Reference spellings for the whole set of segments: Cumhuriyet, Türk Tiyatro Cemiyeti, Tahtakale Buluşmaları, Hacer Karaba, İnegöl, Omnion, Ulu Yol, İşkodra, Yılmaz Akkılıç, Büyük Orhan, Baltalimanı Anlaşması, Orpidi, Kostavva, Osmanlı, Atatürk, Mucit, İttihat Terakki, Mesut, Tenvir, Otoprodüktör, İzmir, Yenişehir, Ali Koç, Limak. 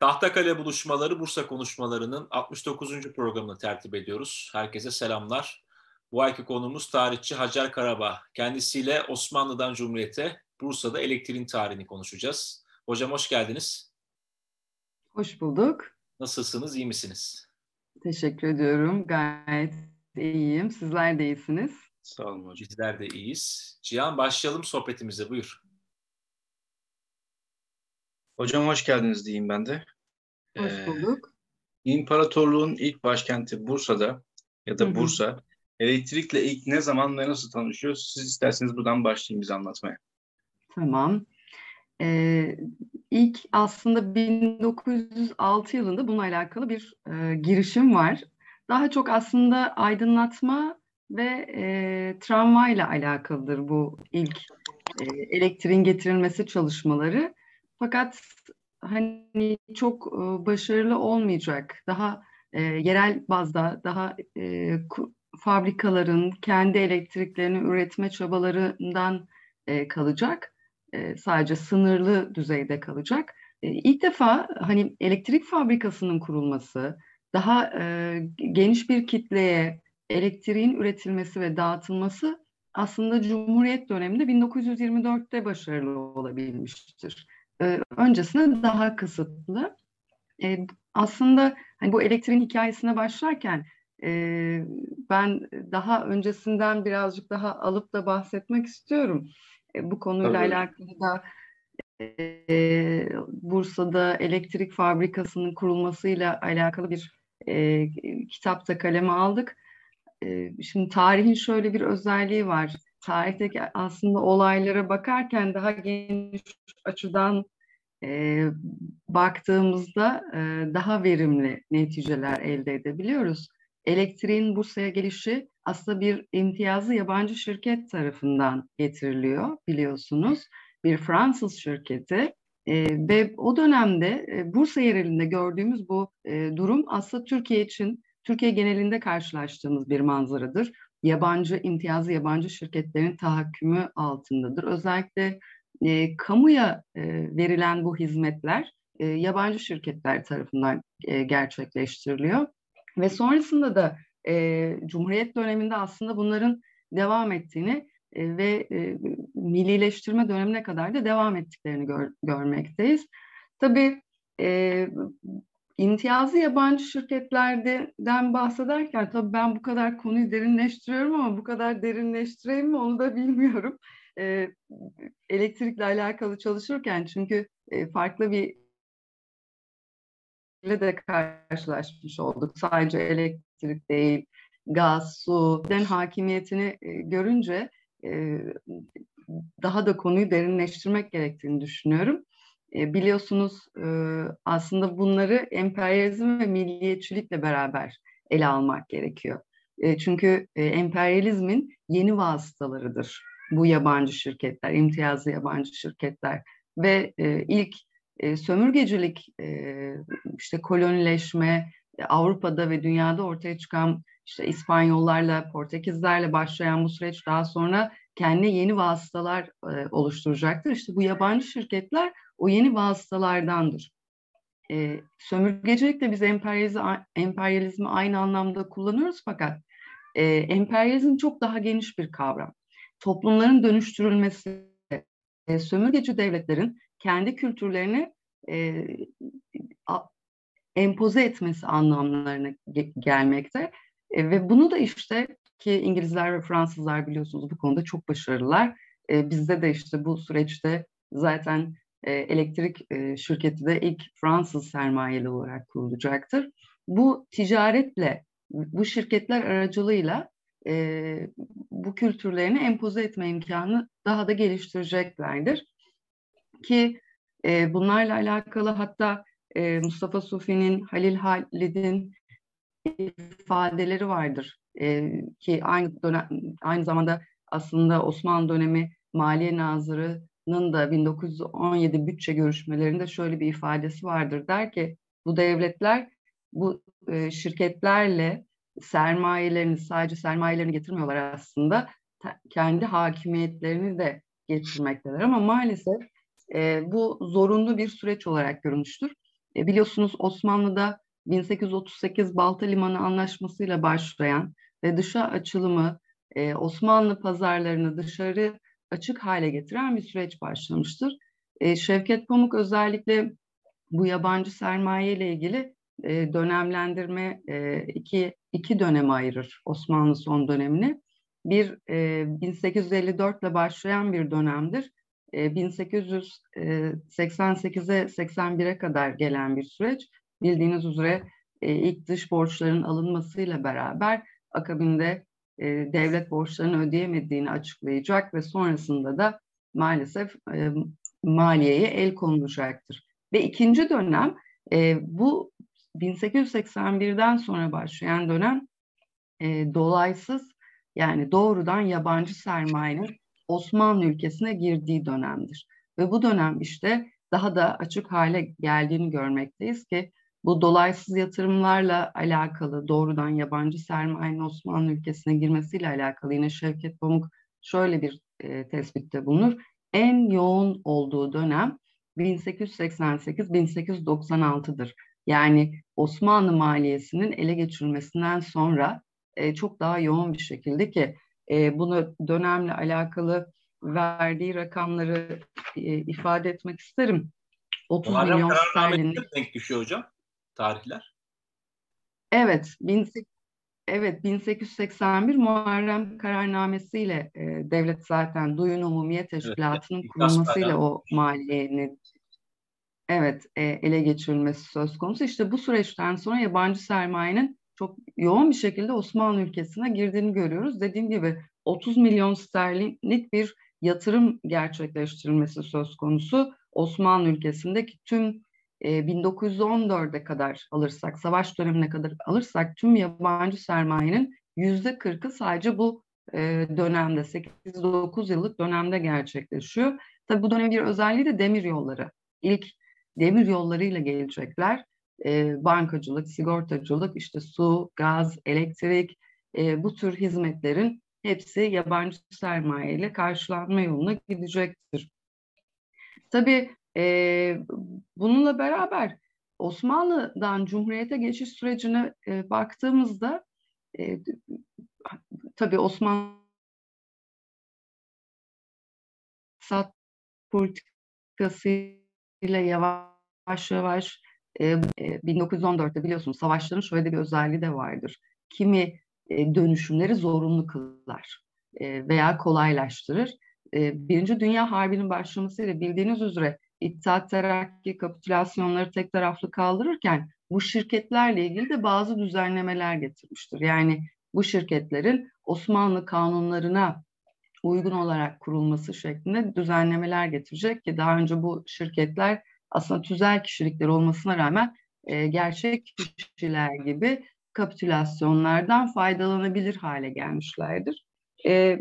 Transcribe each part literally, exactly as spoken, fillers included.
Tahtakale Buluşmaları Bursa Konuşmaları'nın altmış dokuzuncu programını tertip ediyoruz. Herkese selamlar. Bu ayki konuğumuz tarihçi Hacer Karaba. Kendisiyle Osmanlı'dan Cumhuriyet'e, Bursa'da elektriğin tarihini konuşacağız. Hocam hoş geldiniz. Hoş bulduk. Nasılsınız, iyi misiniz? Teşekkür ediyorum. Gayet iyiyim. Sizler de iyisiniz. Sağ olun hocam. Bizler de iyiyiz. Cihan, başlayalım sohbetimize. Buyur. Hocam hoş geldiniz diyeyim ben de. Hoş bulduk. Ee, İmparatorluğun ilk başkenti Bursa'da ya da Bursa, hı hı, elektrikle ilk ne zaman ve nasıl tanışıyor? Siz isterseniz buradan başlayayım bize anlatmaya. Tamam. Ee, ilk aslında bin dokuz yüz altı yılında bununla alakalı bir e, girişim var. Daha çok aslında aydınlatma ve e, tramvayla alakalıdır bu ilk e, elektriğin getirilmesi çalışmaları. Fakat hani çok başarılı olmayacak, daha e, yerel bazda daha e, ku, fabrikaların kendi elektriklerini üretme çabalarından e, kalacak, e, sadece sınırlı düzeyde kalacak. E, ilk defa hani elektrik fabrikasının kurulması, daha e, geniş bir kitleye elektriğin üretilmesi ve dağıtılması aslında Cumhuriyet döneminde bin dokuz yüz yirmi dörtte başarılı olabilmiştir. Öncesinde daha kısıtlı. E, aslında hani bu elektriğin hikayesine başlarken e, ben daha öncesinden birazcık daha alıp da bahsetmek istiyorum. E, bu konuyla tabii alakalı da e, Bursa'da elektrik fabrikasının kurulmasıyla alakalı bir e, kitapta kaleme aldık. E, şimdi tarihin şöyle bir özelliği var. Tarihteki aslında olaylara bakarken daha geniş açıdan e, baktığımızda e, daha verimli neticeler elde edebiliyoruz. Elektriğin Bursa'ya gelişi aslında bir imtiyazlı yabancı şirket tarafından getiriliyor, biliyorsunuz. Bir Fransız şirketi e, ve o dönemde e, Bursa yerelinde gördüğümüz bu e, durum aslında Türkiye için, Türkiye genelinde karşılaştığımız bir manzaradır. Yabancı, imtiyazlı yabancı şirketlerin tahakkümü altındadır. Özellikle e, kamuya e, verilen bu hizmetler e, yabancı şirketler tarafından e, gerçekleştiriliyor. Ve sonrasında da e, Cumhuriyet döneminde aslında bunların devam ettiğini e, ve e, millileştirme dönemine kadar da devam ettiklerini gör, görmekteyiz. Tabii e, İmtiyazlı yabancı şirketlerden bahsederken, tabii ben bu kadar konuyu derinleştiriyorum ama bu kadar derinleştireyim mi onu da bilmiyorum. E, elektrikle alakalı çalışırken çünkü e, farklı bir ile de karşılaşmış olduk. Sadece elektrik değil, gaz, su, den hakimiyetini e, görünce e, daha da konuyu derinleştirmek gerektiğini düşünüyorum. Biliyorsunuz aslında bunları emperyalizm ve milliyetçilikle beraber ele almak gerekiyor. Çünkü emperyalizmin yeni vasıtalarıdır bu yabancı şirketler, imtiyazlı yabancı şirketler. Ve ilk sömürgecilik, işte kolonileşme, Avrupa'da ve dünyada ortaya çıkan işte İspanyollarla, Portekizlerle başlayan bu süreç daha sonra kendine yeni vasıtalar oluşturacaktır. İşte bu yabancı şirketler o yeni vasıtalardandır. Ee, sömürgecilikle biz emperyalizmi, emperyalizmi aynı anlamda kullanıyoruz fakat e, emperyalizm çok daha geniş bir kavram. Toplumların dönüştürülmesi, e, sömürgeci devletlerin kendi kültürlerini e, a, empoze etmesi anlamlarına ge- gelmekte. E, ve bunu da işte ki İngilizler ve Fransızlar biliyorsunuz bu konuda çok başarılılar. E, bizde de işte bu süreçte zaten elektrik şirketi de ilk Fransız sermayeli olarak kurulacaktır. Bu ticaretle, bu şirketler aracılığıyla bu kültürlerini empoze etme imkanı daha da geliştireceklerdir. Ki bunlarla alakalı hatta Mustafa Sufi'nin, Halil Halid'in ifadeleri vardır. Ki aynı dönem, aynı zamanda aslında Osmanlı dönemi Maliye Nazırı da bin dokuz yüz on yedi bütçe görüşmelerinde şöyle bir ifadesi vardır. Der ki bu devletler bu e, şirketlerle sermayelerini, sadece sermayelerini getirmiyorlar aslında. Ta, kendi hakimiyetlerini de getirmektedir ama maalesef e, bu zorunlu bir süreç olarak görünmüştür. E, biliyorsunuz Osmanlı'da bin sekiz yüz otuz sekiz Baltalimanı Anlaşması ile başlayan ve dışa açılımı, e, Osmanlı pazarlarını dışarı açık hale getiren bir süreç başlamıştır. E, Şevket Pamuk özellikle bu yabancı sermaye ile ilgili e, dönemlendirme e, iki, iki döneme ayırır Osmanlı son dönemini. Bir e, bin sekiz yüz elli dört ile başlayan bir dönemdir. E, bin sekiz yüz seksen sekize seksen bire kadar gelen bir süreç. Bildiğiniz üzere e, ilk dış borçların alınmasıyla beraber akabinde e, devlet borçlarını ödeyemediğini açıklayacak ve sonrasında da maalesef e, maliyeye el konulacaktır. Ve ikinci dönem e, bu bin sekiz yüz seksen birden sonra başlayan dönem e, dolaysız, yani doğrudan yabancı sermayenin Osmanlı ülkesine girdiği dönemdir. Ve bu dönem işte daha da açık hale geldiğini görmekteyiz ki bu dolaysız yatırımlarla alakalı, doğrudan yabancı sermayenin Osmanlı ülkesine girmesiyle alakalı yine Şevket Pamuk şöyle bir e, tespitte bulunur. En yoğun olduğu dönem bin sekiz yüz seksen sekiz bin sekiz yüz doksan altıdır. Yani Osmanlı maliyesinin ele geçirilmesinden sonra e, çok daha yoğun bir şekilde ki e, bunu dönemle alakalı verdiği rakamları e, ifade etmek isterim. otuz milyon sterlinlik denk düşüyor hocam tarihler. Evet, bin, evet bin sekiz yüz seksen bir Muharrem Kararnamesiyle e, devlet zaten Duyun Umumiye Teşkilatı'nın evet, kurulmasıyla o maliyenin evet e, ele geçirilmesi söz konusu. İşte bu süreçten sonra yabancı sermayenin çok yoğun bir şekilde Osmanlı ülkesine girdiğini görüyoruz. Dediğim gibi otuz milyon sterlinlik bir yatırım gerçekleştirilmesi söz konusu Osmanlı ülkesindeki tüm bin dokuz yüz on dörde kadar alırsak, savaş dönemine kadar alırsak tüm yabancı sermayenin yüzde kırkı sadece bu dönemde, sekiz dokuz yıllık dönemde gerçekleşiyor. Tabii bu dönemin bir özelliği de demir yolları. İlk demir yollarıyla gelecekler. Bankacılık, sigortacılık, işte su, gaz, elektrik, bu tür hizmetlerin hepsi yabancı sermayeyle karşılanma yoluna gidecektir. Tabii e, bununla beraber Osmanlı'dan Cumhuriyet'e geçiş sürecine e, baktığımızda e, tabii Osmanlı sat politikasıyla yavaş yavaş e, bin dokuz yüz on dörtte biliyorsunuz savaşların şöyle bir özelliği de vardır. Kimi e, dönüşümleri zorunlu kılar e, veya kolaylaştırır. Birinci Dünya Harbi'nin başlamasıyla bildiğiniz üzere İttihat Terakki kapitülasyonları tek taraflı kaldırırken bu şirketlerle ilgili de bazı düzenlemeler getirmiştir. Yani bu şirketlerin Osmanlı kanunlarına uygun olarak kurulması şeklinde düzenlemeler getirecek ki daha önce bu şirketler aslında tüzel kişilikler olmasına rağmen e, gerçek kişiler gibi kapitülasyonlardan faydalanabilir hale gelmişlerdir. E,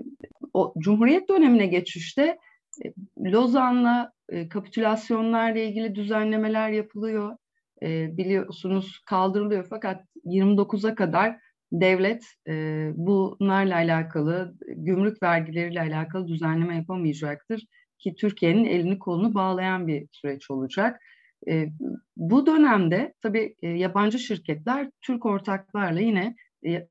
o, Cumhuriyet dönemine geçişte e, Lozan'la e, kapitülasyonlarla ilgili düzenlemeler yapılıyor. E, biliyorsunuz kaldırılıyor fakat yirmi dokuza kadar devlet e, bunlarla alakalı gümrük vergileriyle alakalı düzenleme yapamayacaktır ki Türkiye'nin elini kolunu bağlayan bir süreç olacak. E, bu dönemde tabii e, yabancı şirketler Türk ortaklarla yine e,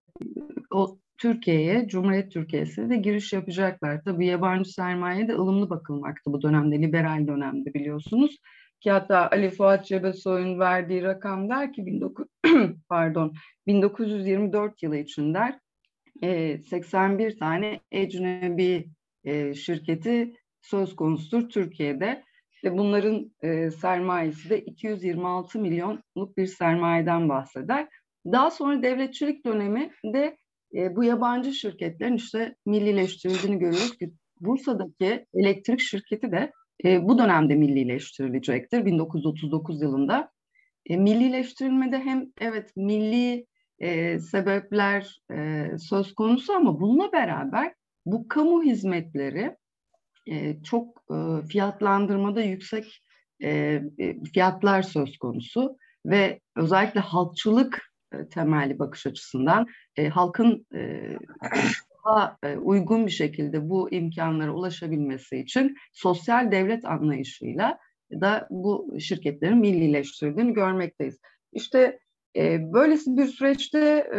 o Türkiye'ye, Cumhuriyet Türkiye'sine de giriş yapacaklar. Tabii yabancı sermaye de ılımlı bakılmakta bu dönemde, liberal dönemde biliyorsunuz. Ki hatta Ali Fuat Cebesoy'un verdiği rakam der ki bin dokuz yüz yirmi dört yılı için der, seksen bir tane ecnebi şirketi söz konusudur Türkiye'de. Ve bunların sermayesi de iki yüz yirmi altı milyonluk bir sermayeden bahseder. Daha sonra devletçilik dönemi de E, bu yabancı şirketlerin işte millileştirildiğini görüyoruz ki Bursa'daki elektrik şirketi de e, bu dönemde millileştirilecektir bin dokuz yüz otuz dokuz yılında. E, millileştirilmede hem evet milli e, sebepler e, söz konusu ama bununla beraber bu kamu hizmetleri e, çok e, fiyatlandırmada yüksek e, fiyatlar söz konusu ve özellikle halkçılık temelli bakış açısından e, halkın e, daha e, uygun bir şekilde bu imkanlara ulaşabilmesi için sosyal devlet anlayışıyla da bu şirketlerin millileştirildiğini görmekteyiz. İşte e, böylesi bir süreçte e,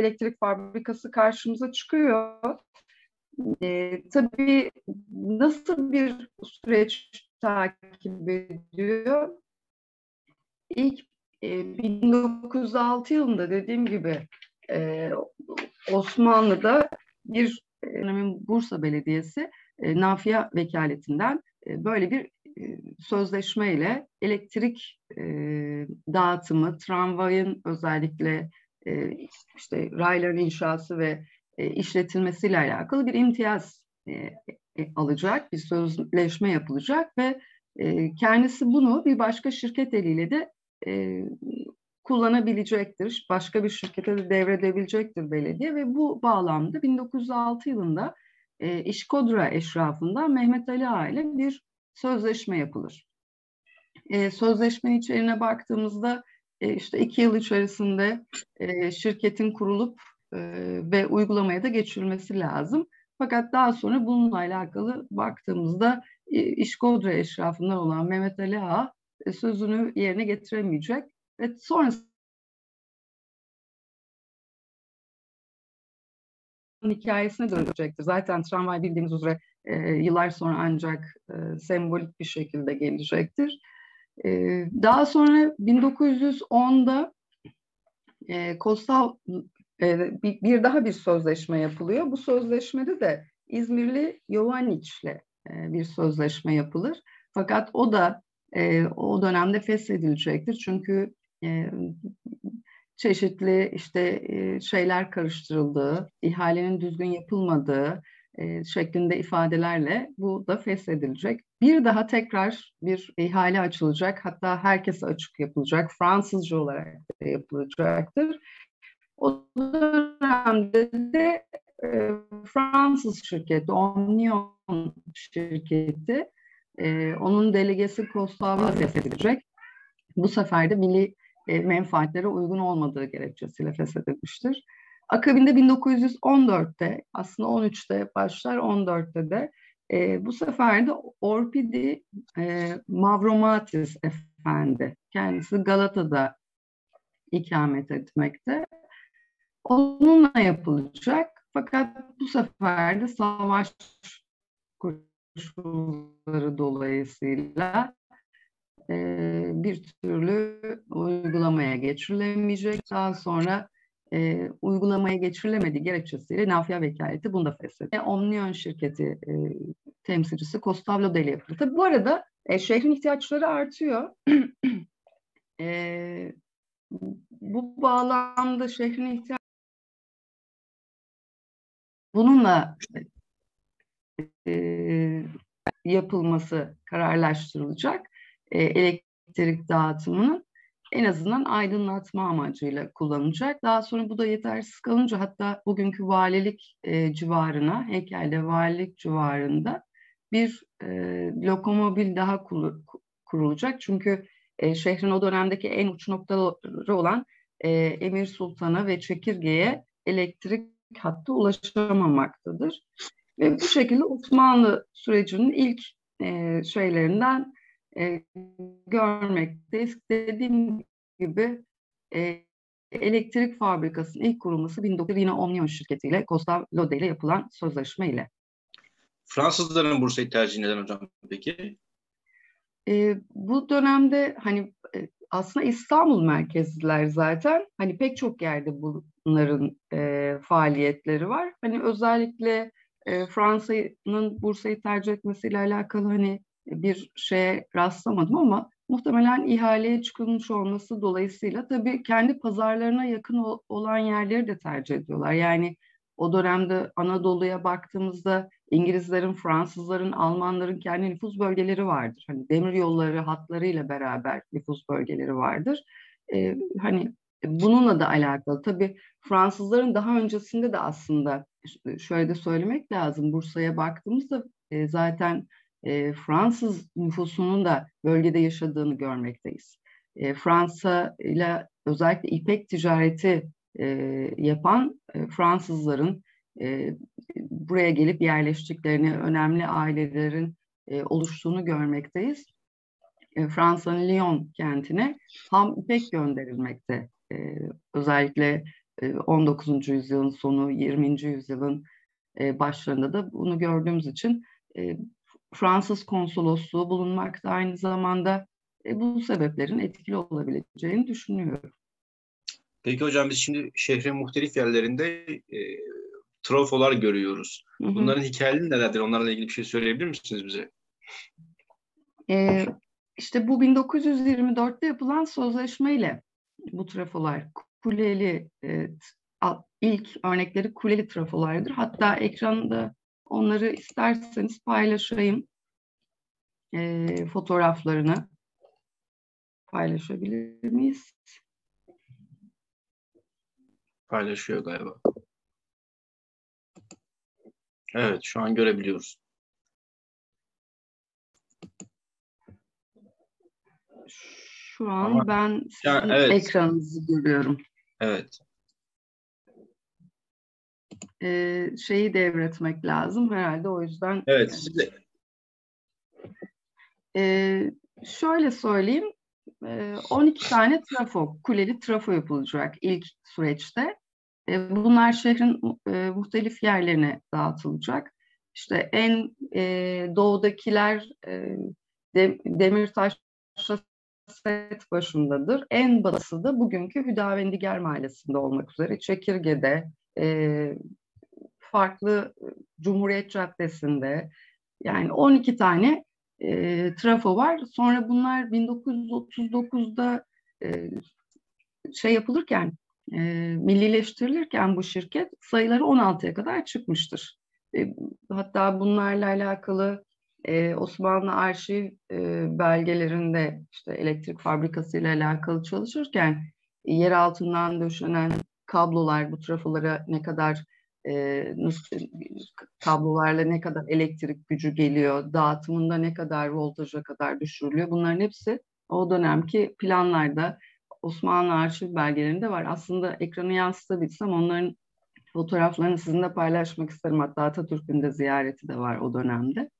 elektrik fabrikası karşımıza çıkıyor. E, tabii nasıl bir süreç takip ediyor? İlk e, bin dokuz yüz altı yılında dediğim gibi e, Osmanlı'da bir dönemin Bursa Belediyesi e, Nafiye Vekaletinden e, böyle bir e, sözleşmeyle elektrik e, dağıtımı, tramvayın özellikle e, işte rayların inşası ve e, işletilmesiyle alakalı bir imtiyaz e, alacak, bir sözleşme yapılacak ve e, kendisi bunu bir başka şirket eliyle de e, kullanabilecektir. Başka bir şirkete de devredebilecektir belediye ve bu bağlamda bin dokuz yüz altı yılında e, İşkodra eşrafında Mehmet Ali Ağa ile bir sözleşme yapılır. E, sözleşmenin içeriğine baktığımızda e, işte iki yıl içerisinde e, şirketin kurulup e, ve uygulamaya da geçirilmesi lazım. Fakat daha sonra bununla alakalı baktığımızda İşkodra eşrafından olan Mehmet Ali Ağa sözünü yerine getiremeyecek ve sonrasında hikayesine dönecektir. Zaten tramvay bildiğimiz üzere e, yıllar sonra ancak e, sembolik bir şekilde gelecektir. E, daha sonra bin dokuz yüz onda e, Kostav bir daha bir sözleşme yapılıyor. Bu sözleşmede de İzmirli Yovaniç'le bir sözleşme yapılır. Fakat o da o dönemde feshedilecektir. Çünkü çeşitli işte şeyler karıştırıldığı, ihalenin düzgün yapılmadığı şeklinde ifadelerle bu da feshedilecek. Bir daha tekrar bir ihale açılacak. Hatta herkese açık yapılacak. Fransızca olarak da yapılacaktır. O dönemde de e, Fransız şirketi, Omnion şirketi, e, onun delegesi Kostavva feshedilecek. Bu sefer de milli e, menfaatlere uygun olmadığı gerekçesiyle feshedilmiştir. Akabinde bin dokuz yüz on dörtte, aslında on üçte başlar, on dörtte de e, bu sefer de Orpidi e, Mavromatis Efendi, kendisi Galata'da ikamet etmekte. Onunla yapılacak fakat bu sefer de savaş koşulları dolayısıyla e, bir türlü uygulamaya geçirilemeyecek. Daha sonra e, uygulamaya geçirilemediği gerekçesiyle Nafiye Vekaleti bunu da feshetti. Omnion şirketi e, temsilcisi Kostavlo Deli yapıldı. Tabii bu arada e, şehrin ihtiyaçları artıyor. e, bu bağlamda şehrin ihtiyaçları bununla e, yapılması kararlaştırılacak. E, elektrik dağıtımının en azından aydınlatma amacıyla kullanılacak. Daha sonra bu da yetersiz kalınca hatta bugünkü valilik e, civarına, heykelde valilik civarında bir e, lokomobil daha kur, kurulacak. Çünkü e, şehrin o dönemdeki en uç noktaları olan e, Emir Sultan'a ve Çekirge'ye elektrik hatta ulaşamamaktadır. Ve bu şekilde Osmanlı sürecinin ilk e, şeylerinden e, görmekteyiz. Dediğim gibi e, elektrik fabrikasının ilk kurulması bin dokuz yüz yine Omnion şirketiyle, Kostav Lode ile yapılan sözleşme ile. Fransızların Bursa'yı tercih neden hocam peki? E, bu dönemde hani e, aslında İstanbul merkezliler zaten. Hani pek çok yerde bu bunların e, faaliyetleri var. Hani özellikle e, Fransa'nın Bursa'yı tercih etmesiyle alakalı hani bir şeye rastlamadım ama muhtemelen ihaleye çıkılmış olması dolayısıyla tabii kendi pazarlarına yakın o, olan yerleri de tercih ediyorlar. Yani o dönemde Anadolu'ya baktığımızda İngilizlerin, Fransızların, Almanların kendi nüfus bölgeleri vardır. Hani demir yolları, hatlarıyla beraber nüfus bölgeleri vardır. E, hani bununla da alakalı. Tabii Fransızların daha öncesinde de aslında şöyle de söylemek lazım. Bursa'ya baktığımızda e, zaten e, Fransız nüfusunun da bölgede yaşadığını görmekteyiz. E, Fransa ile özellikle ipek ticareti e, yapan e, Fransızların e, buraya gelip yerleştiklerini, önemli ailelerin e, oluştuğunu görmekteyiz. e, Fransa'nın Lyon kentine ham ipek gönderilmekte. E, özellikle e, on dokuzuncu yüzyılın sonu, yirminci yüzyılın e, başlarında da bunu gördüğümüz için e, Fransız konsolosluğu bulunmakta aynı zamanda. E, bu sebeplerin etkili olabileceğini düşünüyorum. Peki hocam, biz şimdi şehrin muhtelif yerlerinde e, trofolar görüyoruz. Hı hı. Bunların hikayeleri nelerdir? Onlarla ilgili bir şey söyleyebilir misiniz bize? E, işte bu bin dokuz yüz yirmi dörtte yapılan sözleşmeyle bu trofolar kuleli, e, ilk örnekleri kuleli trofolardır. Hatta ekranda onları isterseniz paylaşayım, e, fotoğraflarını. Paylaşabilir miyiz? Paylaşıyor galiba. Evet, şu an görebiliyoruz. Şu an ama ben sizin yani, evet, ekranınızı görüyorum. Evet. Ee, şeyi devretmek lazım herhalde, o yüzden. Evet. Size. Ee, şöyle söyleyeyim. on iki tane trafo, kuleli trafo yapılacak ilk süreçte. Bunlar şehrin muhtelif yerlerine dağıtılacak. İşte en doğudakiler Demirtaş'ta, set başındadır. En batısı da bugünkü Hüdavendigar Mahallesi'nde olmak üzere Çekirge'de, farklı Cumhuriyet Caddesi'nde, yani on iki tane E, trafo var. Sonra bunlar bin dokuz yüz otuz dokuzda e, şey yapılırken, e, millileştirilirken bu şirket sayıları on altıya kadar çıkmıştır. E, hatta bunlarla alakalı e, Osmanlı arşiv e, belgelerinde işte elektrik fabrikasıyla alakalı çalışırken e, yer altından döşenen kablolar, bu trafolara ne kadar E, kablolarla ne kadar elektrik gücü geliyor, dağıtımında ne kadar voltaja kadar düşürülüyor. Bunların hepsi o dönemki planlarda, Osmanlı arşiv belgelerinde var. Aslında ekranı yansıtabilsem onların fotoğraflarını sizinle paylaşmak isterim. Hatta Atatürk'ün de ziyareti de var o dönemde.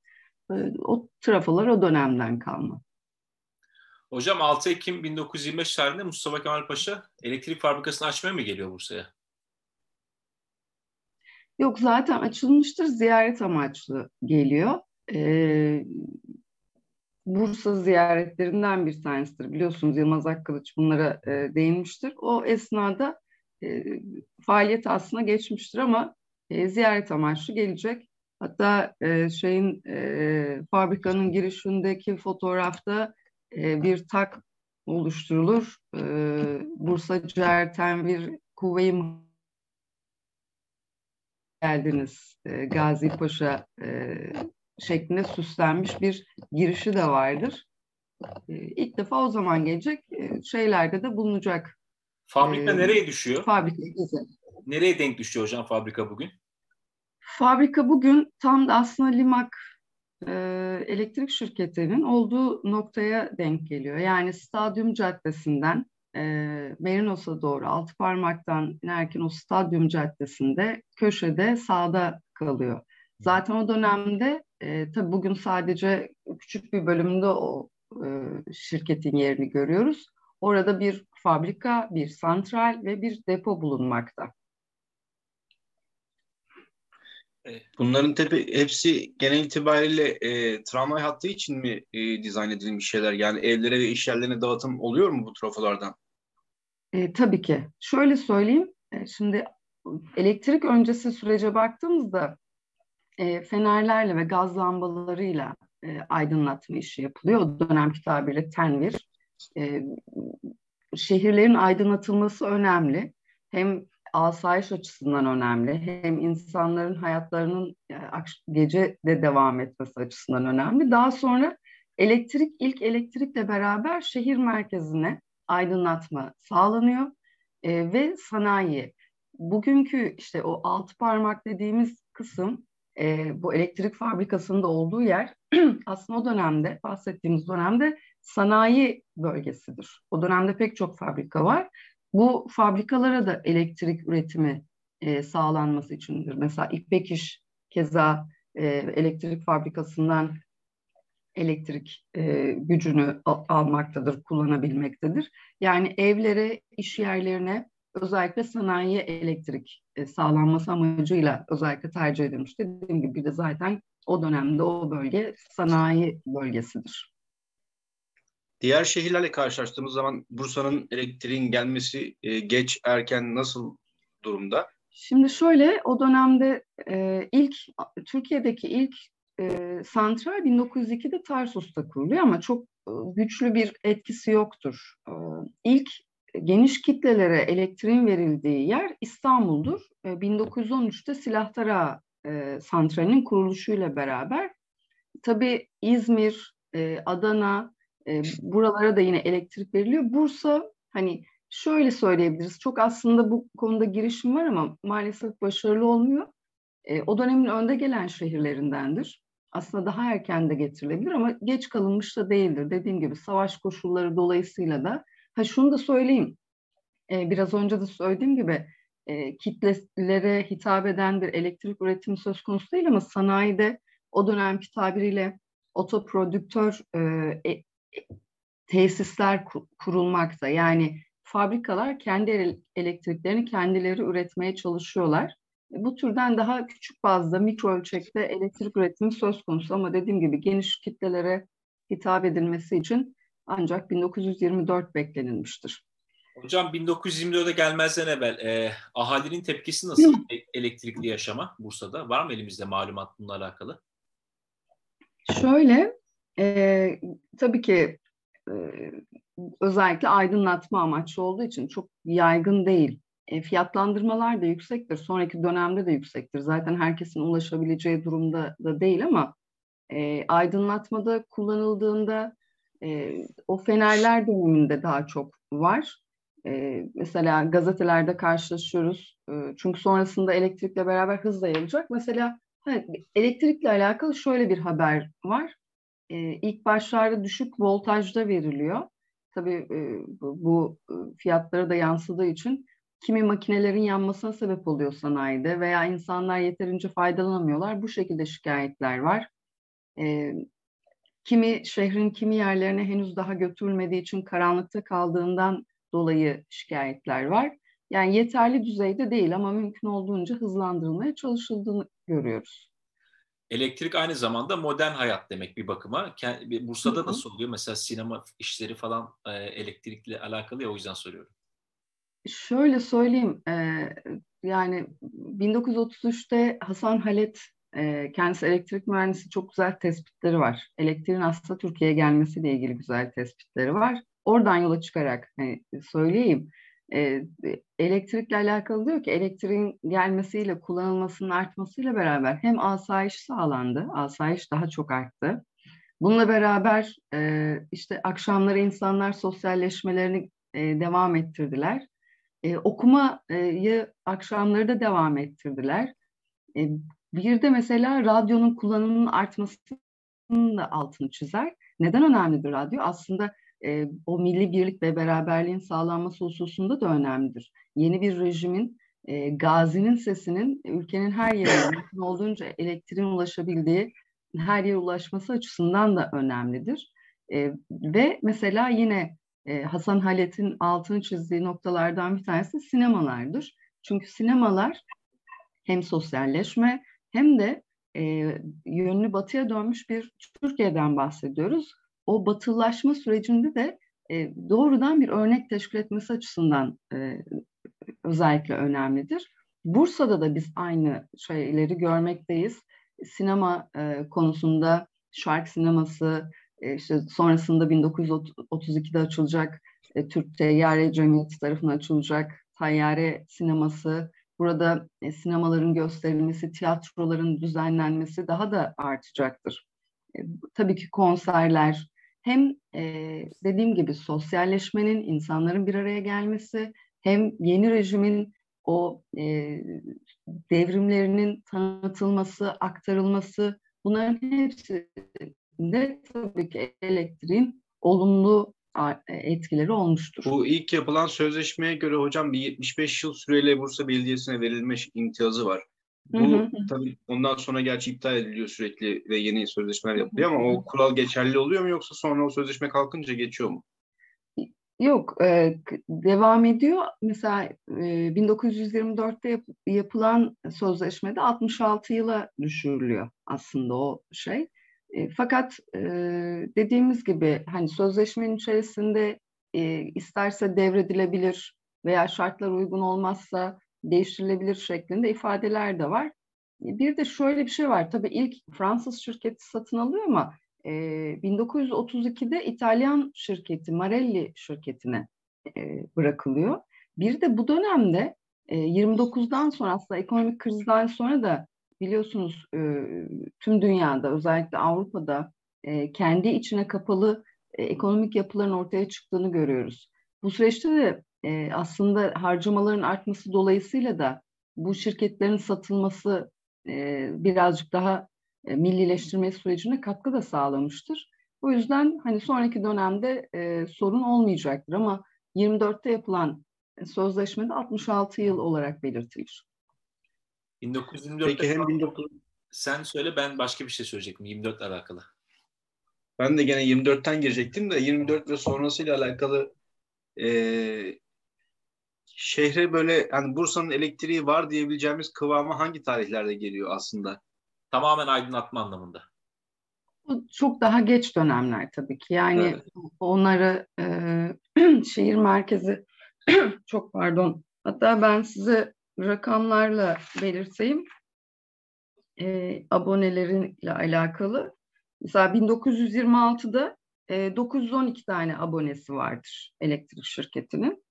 E, o trafolar o dönemden kalma. Hocam altı Ekim bin dokuz yüz yirmi beş tarihinde Mustafa Kemal Paşa elektrik fabrikasını açmaya mı geliyor Bursa'ya? Yok, zaten açılmıştır, ziyaret amaçlı geliyor. Ee, Bursa ziyaretlerinden bir tanesidir. Biliyorsunuz Yılmaz Akkılıç bunlara e, değinmiştir. O esnada e, faaliyet aslında geçmiştir ama e, ziyaret amaçlı gelecek. Hatta e, şeyin e, fabrikanın girişindeki fotoğrafta e, bir tak oluşturulur. E, Bursa Certenvir Kuvve-i geldiniz e, Gazi Paşa e, şeklinde süslenmiş bir girişi de vardır. E, ilk defa o zaman gelecek, e, şeylerde de bulunacak. Fabrika e, nereye düşüyor? Fabrika nereye denk düşüyor hocam fabrika bugün? Fabrika bugün tam da aslında Limak e, elektrik şirketinin olduğu noktaya denk geliyor. Yani Stadyum Caddesi'nden E, Merinos'a doğru Altıparmak'tan inerken o Stadyum Caddesi'nde köşede sağda kalıyor. Zaten o dönemde e, tabii bugün sadece küçük bir bölümde o e, şirketin yerini görüyoruz. Orada bir fabrika, bir santral ve bir depo bulunmakta. Bunların tabii hepsi genel itibariyle e, tramvay hattı için mi e, dizayn edilmiş şeyler? Yani evlere ve iş yerlerine dağıtım oluyor mu bu trafolardan? E, tabii ki. Şöyle söyleyeyim. E, şimdi elektrik öncesi sürece baktığımızda e, fenerlerle ve gaz lambalarıyla e, aydınlatma işi yapılıyor. O dönemki tabiriyle tenvir. E, şehirlerin aydınlatılması önemli. Hem asayiş açısından önemli, hem insanların hayatlarının gece de devam etmesi açısından önemli. Daha sonra elektrik, ilk elektrikle beraber şehir merkezine aydınlatma sağlanıyor e, ve sanayi. Bugünkü işte o Altıparmak dediğimiz kısım, e, bu elektrik fabrikasında olduğu yer aslında o dönemde, bahsettiğimiz dönemde sanayi bölgesidir. O dönemde pek çok fabrika var. Bu fabrikalara da elektrik üretimi e, sağlanması içindir. Mesela İpek İş keza e, elektrik fabrikasından elektrik e, gücünü almaktadır, kullanabilmektedir. Yani evlere, iş yerlerine özellikle sanayiye elektrik e, sağlanması amacıyla özellikle tercih edilmiş. Dediğim gibi de zaten o dönemde o bölge sanayi bölgesidir. Diğer şehirlerle karşılaştığımız zaman Bursa'nın elektriğin gelmesi e, geç, erken, nasıl durumda? Şimdi şöyle, o dönemde e, ilk Türkiye'deki ilk e, santral bin dokuz yüz ikide Tarsus'ta kuruluyor ama çok e, güçlü bir etkisi yoktur. E, ilk geniş kitlelere elektriğin verildiği yer İstanbul'dur. E, bin dokuz yüz on üçte Silahtara e, santralinin kuruluşuyla beraber tabii İzmir, e, Adana, e, buralara da yine elektrik veriliyor. Bursa, hani şöyle söyleyebiliriz, çok aslında bu konuda girişim var ama maalesef başarılı olmuyor. E, o dönemin önde gelen şehirlerindendir. Aslında daha erken de getirilebilir ama geç kalınmış da değildir. Dediğim gibi savaş koşulları dolayısıyla da, ha şunu da söyleyeyim, e, biraz önce de söylediğim gibi e, kitlelere hitap eden bir elektrik üretimi söz konusu değil ama sanayide o dönemki tabiriyle otoprodüktör e, e, tesisler kurulmakta. Yani fabrikalar kendi elektriklerini kendileri üretmeye çalışıyorlar. Bu türden daha küçük bazda, mikro ölçekte elektrik üretimi söz konusu ama dediğim gibi geniş kitlelere hitap edilmesi için ancak bin dokuz yüz yirmi dört beklenilmiştir. Hocam bin dokuz yüz yirmi dörde gelmezden evvel e, ahalinin tepkisi nasıl elektrikli yaşama Bursa'da? Var mı elimizde malumat bununla alakalı? Şöyle, e, tabii ki e, özellikle aydınlatma amaçlı olduğu için çok yaygın değil. E, fiyatlandırmalar da yüksektir. Sonraki dönemde de yüksektir. Zaten herkesin ulaşabileceği durumda da değil ama e, aydınlatmada kullanıldığında e, o fenerler döneminde daha çok var. E, mesela gazetelerde karşılaşıyoruz. E, çünkü sonrasında elektrikle beraber hızla yayılacak. Mesela hani, elektrikle alakalı şöyle bir haber var. E, ilk başlarda düşük voltajda veriliyor. Tabii bu fiyatlara da yansıdığı için kimi makinelerin yanmasına sebep oluyor sanayide veya insanlar yeterince faydalanamıyorlar. Bu şekilde şikayetler var. Kimi şehrin kimi yerlerine henüz daha götürülmediği için karanlıkta kaldığından dolayı şikayetler var. Yani yeterli düzeyde değil ama mümkün olduğunca hızlandırılmaya çalışıldığını görüyoruz. Elektrik aynı zamanda modern hayat demek bir bakıma. Bursa'da nasıl oluyor? Mesela sinema işleri falan elektrikle alakalı ya, o yüzden soruyorum. Şöyle söyleyeyim, yani bin dokuz yüz otuz üçte Hasan Halet, kendisi elektrik mühendisi, çok güzel tespitleri var. Elektriğin aslında Türkiye'ye gelmesiyle ilgili güzel tespitleri var. Oradan yola çıkarak söyleyeyim. Elektrikle alakalı diyor ki, elektriğin gelmesiyle, kullanılmasının artmasıyla beraber hem asayiş sağlandı, asayiş daha çok arttı. Bununla beraber işte akşamları insanlar sosyalleşmelerini devam ettirdiler. Okumayı akşamları da devam ettirdiler. Bir de mesela radyonun kullanımının artmasının da altını çizer. Neden önemlidir radyo? Aslında E, o milli birlik ve beraberliğin sağlanması hususunda da önemlidir. Yeni bir rejimin, e, gazinin sesinin ülkenin her yerine mümkün olduğunca elektriğin ulaşabildiği her yere ulaşması açısından da önemlidir. E, ve mesela yine e, Hasan Halet'in altını çizdiği noktalardan bir tanesi sinemalardır. Çünkü sinemalar hem sosyalleşme hem de e, yönünü batıya dönmüş bir Türkiye'den bahsediyoruz. O batılılaşma sürecinde de e, doğrudan bir örnek teşkil etmesi açısından e, özellikle önemlidir. Bursa'da da biz aynı şeyleri görmekteyiz. Sinema e, konusunda Şark Sineması, e, işte sonrasında bin dokuz yüz otuz ikide açılacak e, Türk Tiyatro Cemiyeti tarafından açılacak Tayyare Sineması. Burada e, sinemaların gösterilmesi, tiyatroların düzenlenmesi daha da artacaktır. E, tabii ki konserler. Hem e, dediğim gibi sosyalleşmenin, insanların bir araya gelmesi, hem yeni rejimin o e, devrimlerinin tanıtılması, aktarılması, bunların hepsinde tabii ki elektriğin olumlu etkileri olmuştur. Bu ilk yapılan sözleşmeye göre hocam bir yetmiş beş yıl süreyle Bursa Belediyesi'ne verilmiş imtiyazı var. Bu hı hı. tabii ondan sonra gerçi iptal ediliyor sürekli ve yeni sözleşmeler yapılıyor ama o kural geçerli oluyor mu yoksa sonra o sözleşme kalkınca geçiyor mu? Yok, e, devam ediyor. Mesela e, bin dokuz yüz yirmi dörtte yap, yapılan sözleşmede altmış altı yıla düşürülüyor aslında o şey. E, fakat e, dediğimiz gibi hani sözleşmenin içerisinde e, isterse devredilebilir veya şartlar uygun olmazsa değiştirilebilir şeklinde ifadeler de var. Bir de şöyle bir şey var. Tabii ilk Fransız şirketi satın alıyor ama e, bin dokuz yüz otuz ikide İtalyan şirketi Marelli şirketine e, bırakılıyor. Bir de bu dönemde e, yirmi dokuzdan sonra aslında ekonomik krizden sonra da biliyorsunuz e, tüm dünyada özellikle Avrupa'da e, kendi içine kapalı e, ekonomik yapıların ortaya çıktığını görüyoruz. Bu süreçte de Ee, aslında harcamaların artması dolayısıyla da bu şirketlerin satılması e, birazcık daha e, millileştirme sürecine katkı da sağlamıştır. O yüzden hani sonraki dönemde e, sorun olmayacaktır ama yirmi dörtte yapılan sözleşmede altmış altı yıl olarak belirtilir. bin dokuz yüz yirmi dörtte hem bin dokuz yüz sen söyle, ben başka bir şey söyleyecektim yirmi dörtle alakalı. Ben de gene yirmi dörtten girecektim de yirmi dört ve sonrasıyla alakalı eee şehre böyle hani Bursa'nın elektriği var diyebileceğimiz kıvama hangi tarihlerde geliyor aslında? Tamamen aydınlatma anlamında. Çok daha geç dönemler tabii ki. Yani evet. Onları e, şehir merkezi çok pardon. Hatta ben size rakamlarla belirteyim. E, aboneleriyle alakalı. Mesela bin dokuz yüz yirmi altıda e, dokuz yüz on iki tane abonesi vardır elektrik şirketinin.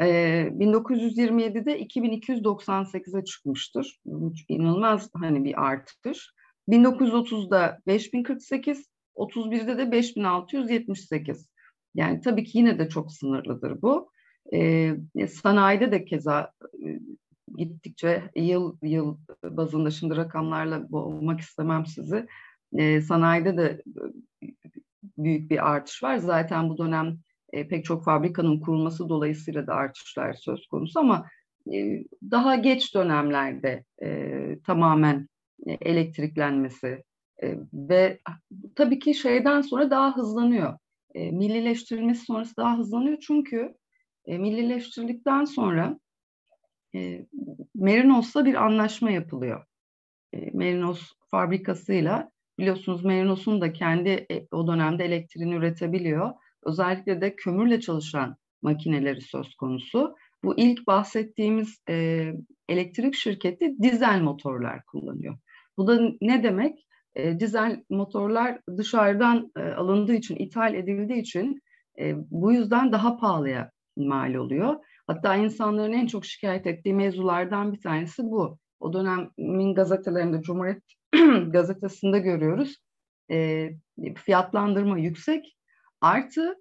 Ee, bin dokuz yüz yirmi yedide iki bin iki yüz doksan sekize çıkmıştır. Bu inanılmaz hani bir artıştır. bin dokuz yüz otuzda beş bin kırk sekiz, otuz birde de beş bin altı yüz yetmiş sekiz. Yani tabii ki yine de çok sınırlıdır bu. Ee, sanayide de keza e, gittikçe yıl yıl bazında şimdi rakamlarla boğmak istemem sizi. Ee, sanayide de e, büyük bir artış var. Zaten bu dönem E, pek çok fabrikanın kurulması dolayısıyla da artışlar söz konusu ama e, daha geç dönemlerde e, tamamen e, elektriklenmesi e, ve tabii ki şeyden sonra daha hızlanıyor. E, millileştirilmesi sonrası daha hızlanıyor çünkü e, millileştirildikten sonra e, Merinos'la bir anlaşma yapılıyor. E, Merinos fabrikasıyla biliyorsunuz Merinos'un da kendi e, o dönemde elektriğini üretebiliyor. Özellikle de kömürle çalışan makineleri söz konusu. Bu ilk bahsettiğimiz e, elektrik şirketi dizel motorlar kullanıyor. Bu da ne demek? E, dizel motorlar dışarıdan e, alındığı için, ithal edildiği için e, bu yüzden daha pahalıya mal oluyor. Hatta insanların en çok şikayet ettiği mevzulardan bir tanesi bu. O dönemin gazetelerinde, Cumhuriyet gazetesinde görüyoruz. E, fiyatlandırma yüksek. Artı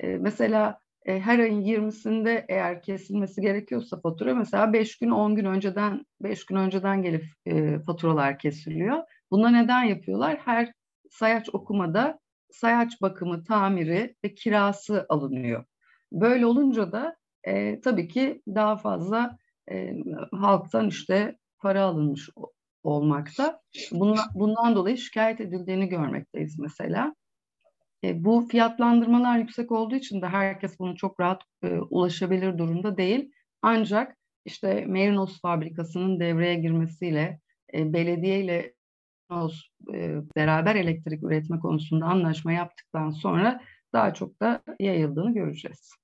e, mesela e, her ayın yirmisinde eğer kesilmesi gerekiyorsa fatura mesela beş gün on gün önceden beş gün önceden gelip e, faturalar kesiliyor. Buna neden yapıyorlar? Her sayaç okumada sayaç bakımı, tamiri ve kirası alınıyor. Böyle olunca da e, tabii ki daha fazla e, halktan işte para alınmış olmakta. Bundan, bundan dolayı şikayet edildiğini görmekteyiz mesela. E, bu fiyatlandırmalar yüksek olduğu için de herkes bunu çok rahat e, ulaşabilir durumda değil. Ancak işte Merinos fabrikasının devreye girmesiyle e, belediyeyle Merinos e, beraber elektrik üretme konusunda anlaşma yaptıktan sonra daha çok da yayıldığını göreceğiz.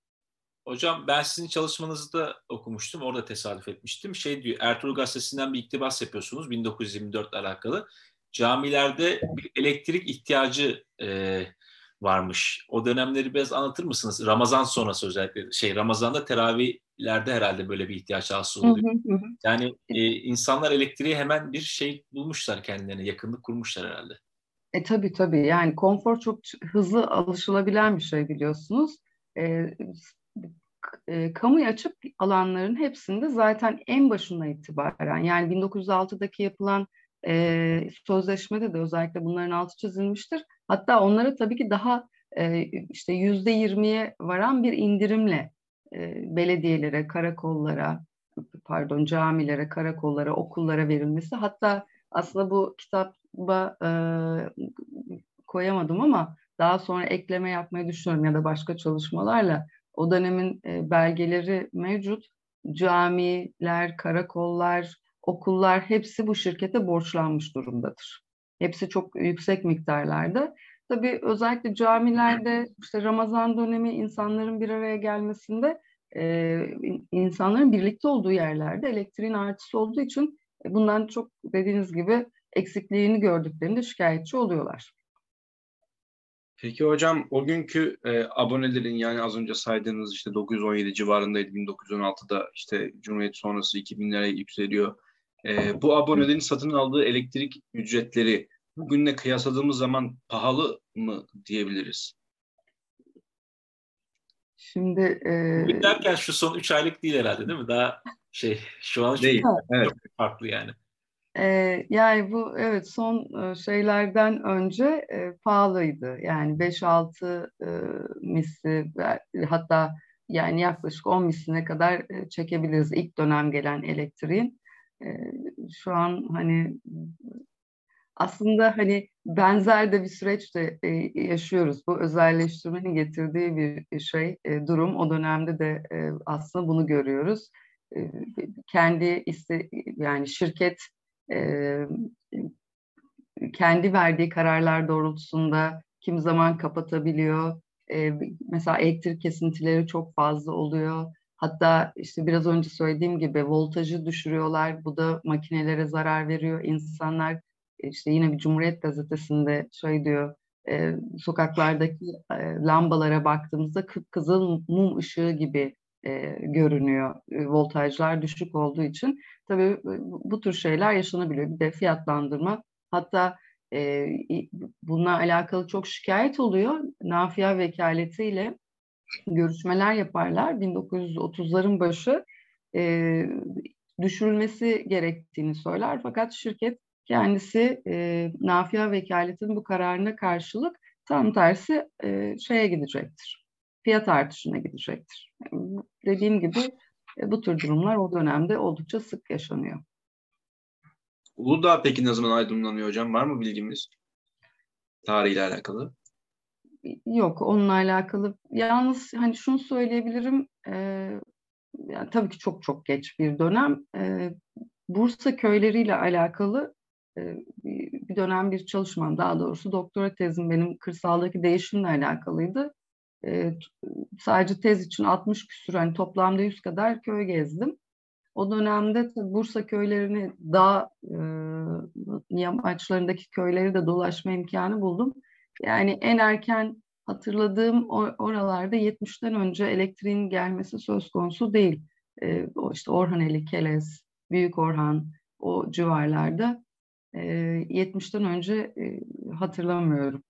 Hocam ben sizin çalışmanızı da okumuştum. Orada tesadüf etmiştim. Şey diyor, Ertuğrul gazetesinden bir iktibas yapıyorsunuz bin dokuz yüz yirmi dört ile alakalı. Camilerde bir elektrik ihtiyacı e, varmış. O dönemleri biraz anlatır mısınız? Ramazan sonrası özellikle şey Ramazan'da teravihlerde herhalde böyle bir ihtiyaç hasıl oluyor. Hı hı hı. Yani e, insanlar elektriğe hemen bir şey bulmuşlar kendilerine. Yakınlık kurmuşlar herhalde. E tabii tabii. Yani konfor çok hızlı alışılabilen bir şey biliyorsunuz. E, e, kamuya açık alanların hepsinde zaten en başından itibaren yani bin dokuz yüz altıdaki yapılan Ee, sözleşmede de özellikle bunların altı çizilmiştir. Hatta onlara tabii ki daha e, işte yüzde yirmiye varan bir indirimle e, belediyelere, karakollara pardon camilere, karakollara, okullara verilmesi. Hatta aslında bu kitaba e, koyamadım ama daha sonra ekleme yapmayı düşünüyorum ya da başka çalışmalarla. O dönemin e, belgeleri mevcut. Camiler, karakollar, okullar hepsi bu şirkete borçlanmış durumdadır. Hepsi çok yüksek miktarlarda. Tabii özellikle camilerde işte Ramazan dönemi insanların bir araya gelmesinde e, insanların birlikte olduğu yerlerde elektriğin artısı olduğu için e, bundan çok dediğiniz gibi eksikliğini gördüklerinde şikayetçi oluyorlar. Peki hocam o günkü e, abonelerin yani az önce saydığınız işte dokuz yüz on yedi civarındaydı bin dokuz yüz on altıda işte Cumhuriyet sonrası iki binlere yükseliyor. E, bu abonelerin satın aldığı elektrik ücretleri bugünle kıyasladığımız zaman pahalı mı diyebiliriz? Şimdi e... derken şu son üç aylık değil herhalde değil mi? Daha şey şu an değil. Çok, evet. Çok farklı yani. E, yani bu evet son şeylerden önce e, pahalıydı. Yani beş altı e, misli hatta yani yaklaşık on misline kadar çekebiliriz ilk dönem gelen elektriğin. E, şu an hani aslında hani benzer de bir süreçte e, yaşıyoruz. Bu özelleştirmenin getirdiği bir şey, e, durum. O dönemde de e, aslında bunu görüyoruz. E, kendi iste, yani şirket e, kendi verdiği kararlar doğrultusunda kim zaman kapatabiliyor. E, mesela elektrik kesintileri çok fazla oluyor. Hatta işte biraz önce söylediğim gibi voltajı düşürüyorlar. Bu da makinelere zarar veriyor. İnsanlar İşte yine bir Cumhuriyet gazetesinde şey diyor, e, sokaklardaki e, lambalara baktığımızda kıpkızıl mum ışığı gibi e, görünüyor. E, voltajlar düşük olduğu için. Tabii bu tür şeyler yaşanabiliyor. Bir de fiyatlandırma. Hatta e, bununla alakalı çok şikayet oluyor. Nafia vekaletiyle görüşmeler yaparlar. bin dokuz yüz otuzların başı e, düşürülmesi gerektiğini söyler. Fakat şirket kendisi e, nafia vekaletin bu kararına karşılık tam tersi e, şeye gidecektir. Fiyat artışına gidecektir. Yani dediğim gibi e, bu tür durumlar o dönemde oldukça sık yaşanıyor. Uludağ peki ne zaman aydınlanıyor hocam? Var mı bilgimiz? Tarihiyle alakalı? Yok, onunla alakalı. Yalnız hani şunu söyleyebilirim. E, yani tabii ki çok çok geç bir dönem. E, Bursa köyleriyle alakalı bir dönem bir çalışmam, daha doğrusu doktora tezim benim kırsaldaki değişimle alakalıydı. E, sadece tez için altmış küsur, hani toplamda yüz kadar köy gezdim. O dönemde Bursa köylerini, dağ e, yamaçlarındaki köyleri de dolaşma imkanı buldum. Yani en erken hatırladığım oralarda yetmişten önce elektriğin gelmesi söz konusu değil. E, işte Orhaneli, Keles, Büyük Orhan o civarlarda. yetmişten önce hatırlamıyorum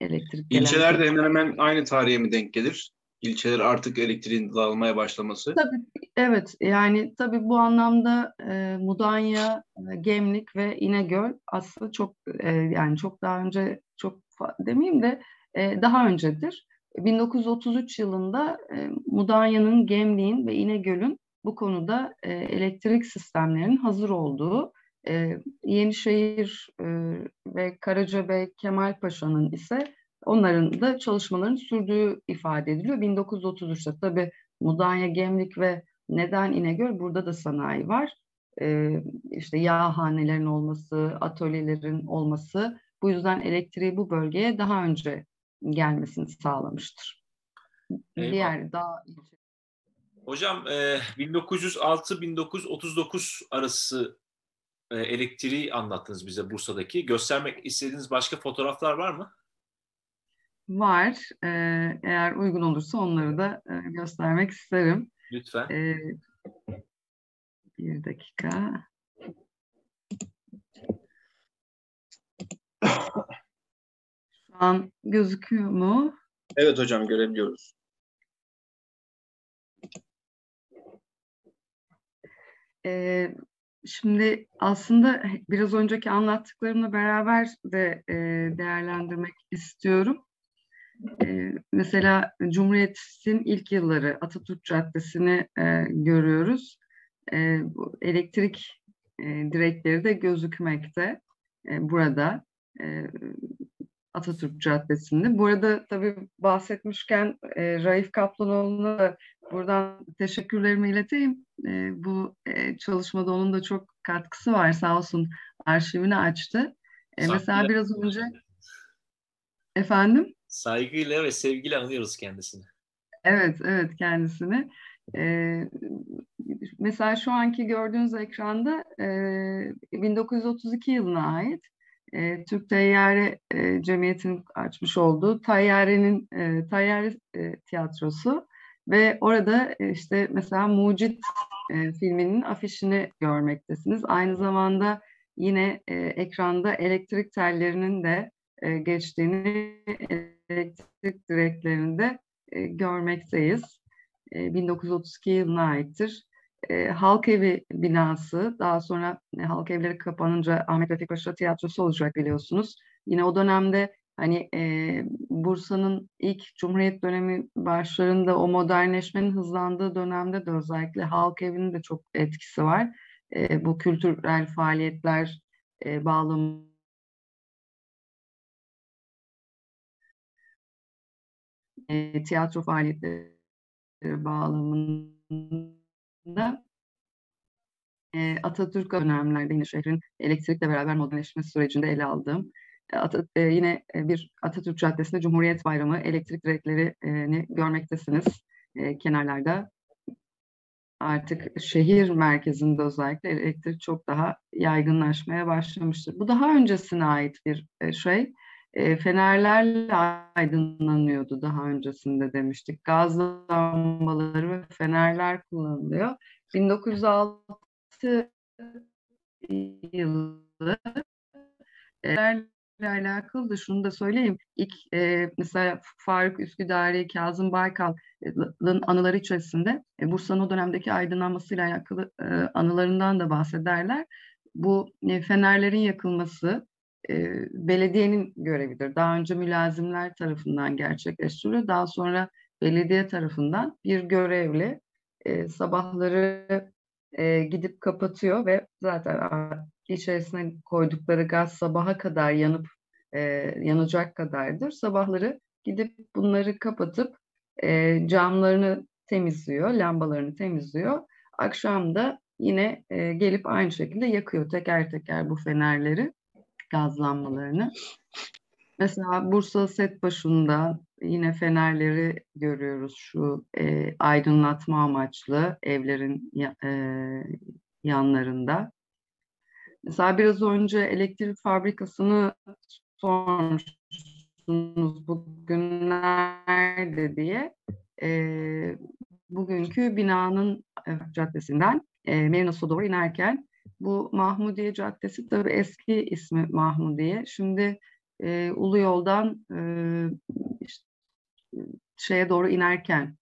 elektrik. İlçelerde hemen hemen aynı tarihe mi denk gelir? İlçeler artık elektriğin dağılmaya başlaması. Tabii, evet yani tabii bu anlamda e, Mudanya, Gemlik ve İnegöl aslında çok e, yani çok daha önce çok demeyeyim de e, daha öncedir. bin dokuz yüz otuz üç yılında e, Mudanya'nın, Gemlik'in ve İnegöl'ün bu konuda e, elektrik sistemlerinin hazır olduğu, Ee, Yenişehir e, ve Karacabey, Kemalpaşa'nın ise onların da çalışmaların sürdüğü ifade ediliyor. bin dokuz yüz otuz üçte tabii Mudanya, Gemlik ve neden İnegöl? Burada da sanayi var. Ee, işte yağhanelerin olması, atölyelerin olması bu yüzden elektriği bu bölgeye daha önce gelmesini sağlamıştır. Eyvallah. Diğer daha hocam e, bin dokuz yüz altı bin dokuz yüz otuz dokuz arası elektriği anlattınız bize Bursa'daki. Göstermek istediğiniz başka fotoğraflar var mı? Var. Ee, eğer uygun olursa onları da göstermek isterim. Lütfen. Ee, bir dakika. Şu an gözüküyor mu? Evet hocam, görebiliyoruz. Evet. Şimdi aslında biraz önceki anlattıklarımla beraber de e, değerlendirmek istiyorum. E, mesela Cumhuriyet'in ilk yılları Atatürk Caddesi'ni e, görüyoruz. e, elektrik e, direkleri de gözükmekte e, burada e, Atatürk Caddesi'nde. Bu arada tabii bahsetmişken e, Raif Kaplanoğlu'na da buradan teşekkürlerimi ileteyim. E, bu e, çalışmada onun da çok katkısı var, sağ olsun, arşivini açtı. E, mesela biraz önce efendim? Saygıyla ve sevgiyle anıyoruz kendisini. Evet, evet kendisini. Ee, mesela şu anki gördüğünüz ekranda e, bin dokuz yüz otuz iki yılına ait e, Türk Tayyare e, Cemiyeti'nin açmış olduğu Tayyare'nin e, Tayyare e, Tiyatrosu ve orada e, işte mesela Mucit e, filminin afişini görmektesiniz. Aynı zamanda yine e, ekranda elektrik tellerinin de e, geçtiğini, elektrik direklerinde e, görmekteyiz. bin dokuz yüz otuz iki yılına aittir. E, Halk Evi binası, daha sonra e, Halk Evleri kapanınca Ahmet Vefik Paşa Tiyatrosu olacak biliyorsunuz. Yine o dönemde hani e, Bursa'nın ilk Cumhuriyet dönemi başlarında, o modernleşmenin hızlandığı dönemde de özellikle Halk Evi'nin de çok etkisi var. E, bu kültürel faaliyetler e, bağlamında. E, tiyatro faaliyetleri bağlamında e, Atatürk dönemlerde yine şehrin elektrikle beraber modernleşme sürecinde ele aldığım e, yine bir Atatürk Caddesi'nde Cumhuriyet Bayramı elektrik direklerini görmektesiniz. E, kenarlarda artık şehir merkezinde özellikle elektrik çok daha yaygınlaşmaya başlamıştır. Bu daha öncesine ait bir şey. E, fenerlerle aydınlanıyordu daha öncesinde demiştik. Gaz lambaları ve fenerler kullanılıyor. bin dokuz yüz altı yılı fenerlerle alakalı da şunu da söyleyeyim. İlk e, mesela Faruk Üsküdar'ı, Kazım Baykal'ın anıları içerisinde e, Bursa'nın o dönemdeki aydınlanmasıyla alakalı e, anılarından da bahsederler. Bu e, fenerlerin yakılması belediyenin görevidir. Daha önce mülazimler tarafından gerçekleştiriliyor. Daha sonra belediye tarafından bir görevli e, sabahları e, gidip kapatıyor ve zaten içerisine koydukları gaz sabaha kadar yanıp e, yanacak kadardır. Sabahları gidip bunları kapatıp e, camlarını temizliyor, lambalarını temizliyor. Akşam da yine e, gelip aynı şekilde yakıyor teker teker bu fenerleri, gazlanmalarını. Mesela Bursa Set başında yine fenerleri görüyoruz, şu e, aydınlatma amaçlı evlerin e, yanlarında. Mesela biraz önce elektrik fabrikasını sormuşsunuz bugünlerde diye. E, bugünkü binanın e, caddesinden e, Merinos'a doğru inerken bu Mahmudiye Caddesi, tabii eski ismi Mahmudiye. Şimdi e, Ulu Yol'dan e, işte, şeye doğru inerken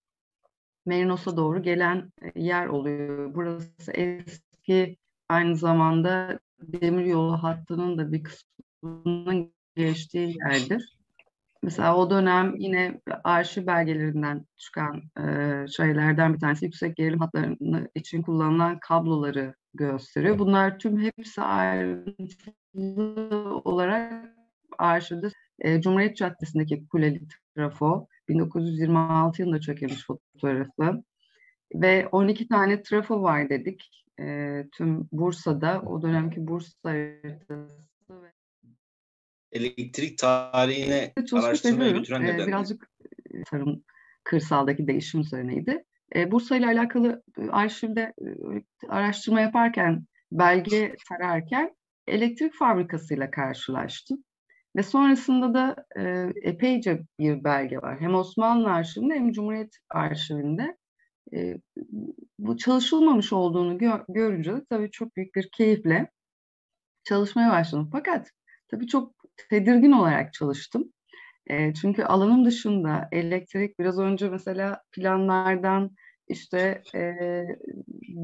Merinos'a doğru gelen yer oluyor. Burası eski, aynı zamanda demiryolu hattının da bir kısmının geçtiği yerdir. Mesela o dönem yine arşiv belgelerinden çıkan e, şeylerden bir tanesi yüksek gerilim hatlarını için kullanılan kabloları gösteriyor. Bunlar tüm hepsi ayrıntılı olarak arşivde. E, Cumhuriyet Caddesi'ndeki kuleli trafo, bin dokuz yüz yirmi altı yılında çekilmiş fotoğrafı ve on iki tane trafo var dedik. E, tüm Bursa'da, o dönemki Bursa haritası. Elektrik tarihine araştırmaya götüren neden? Ee, birazcık tarım, kırsaldaki değişim üzerineydi. Ee, Bursa ile alakalı arşivde araştırma yaparken, belge tararken elektrik fabrikasıyla karşılaştım. Ve sonrasında da e, epeyce bir belge var. Hem Osmanlı arşivinde hem Cumhuriyet arşivinde. E, bu çalışılmamış olduğunu gör, görünce tabii çok büyük bir keyifle çalışmaya başladım. Fakat tabii çok tedirgin olarak çalıştım. E, çünkü alanım dışında elektrik, biraz önce mesela planlardan, işte e,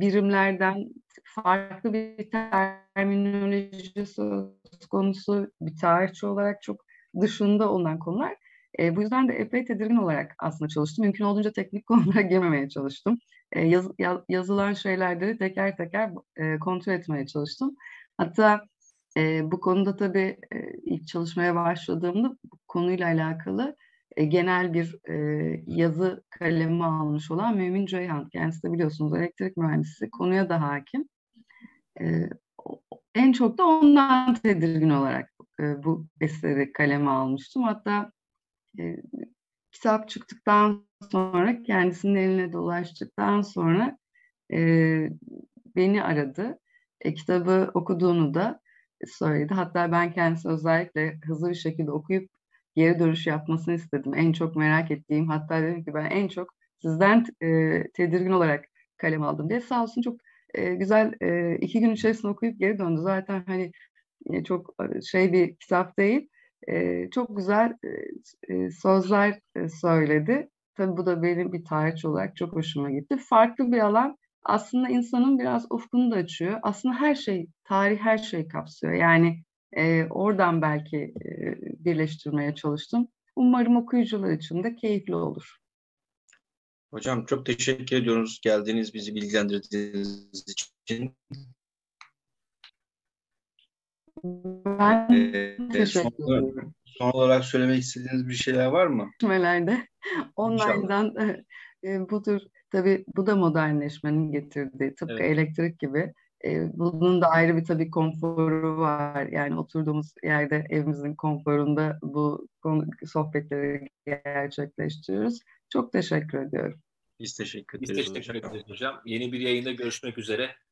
birimlerden farklı bir terminoloji söz konusu, bir tarihçi olarak çok dışında olan konular. E, bu yüzden de epey tedirgin olarak aslında çalıştım. Mümkün olduğunca teknik konulara girmemeye çalıştım. E, yaz, yaz, yazılan şeyleri teker teker e, kontrol etmeye çalıştım. Hatta e, bu konuda tabii e, ilk çalışmaya başladığımda bu konuyla alakalı e, genel bir e, yazı kalemi almış olan Mümin Ceyhan. Kendisi de biliyorsunuz elektrik mühendisi, konuya da hakim. E, en çok da ondan tedirgin olarak e, bu eseri kaleme almıştım. Hatta E, kitap çıktıktan sonra, kendisinin eline dolaştıktan sonra e, beni aradı. E, kitabı okuduğunu da söyledi. Hatta ben kendisi özellikle hızlı bir şekilde okuyup geri dönüş yapmasını istedim. En çok merak ettiğim, hatta dedim ki ben en çok sizden e, tedirgin olarak kalem aldım diye. Sağ olsun çok e, güzel e, iki gün içerisinde okuyup geri döndü. Zaten hani e, çok şey bir kitap değil. Ee, çok güzel e, sözler e, söyledi. Tabii bu da benim bir tarihçi olarak çok hoşuma gitti. Farklı bir alan aslında, insanın biraz ufkunu da açıyor. Aslında her şey, tarih her şeyi kapsıyor. Yani e, oradan belki e, birleştirmeye çalıştım. Umarım okuyucular için de keyifli olur. Hocam çok teşekkür ediyoruz. Geldiğiniz, bizi bilgilendirdiğiniz için. Ben ee, teşekkür ederim. Son olarak söylemek istediğiniz bir şeyler var mı? Görüşmelerde online'dan e, bu tür, tabii bu da modernleşmenin getirdiği, tıpkı evet, elektrik gibi. E, bunun da ayrı bir tabii konforu var. Yani oturduğumuz yerde, evimizin konforunda bu sohbetleri gerçekleştiriyoruz. Çok teşekkür ediyorum. Biz teşekkür ederiz. Biz teşekkür ederiz hocam. Yeni bir yayında görüşmek üzere.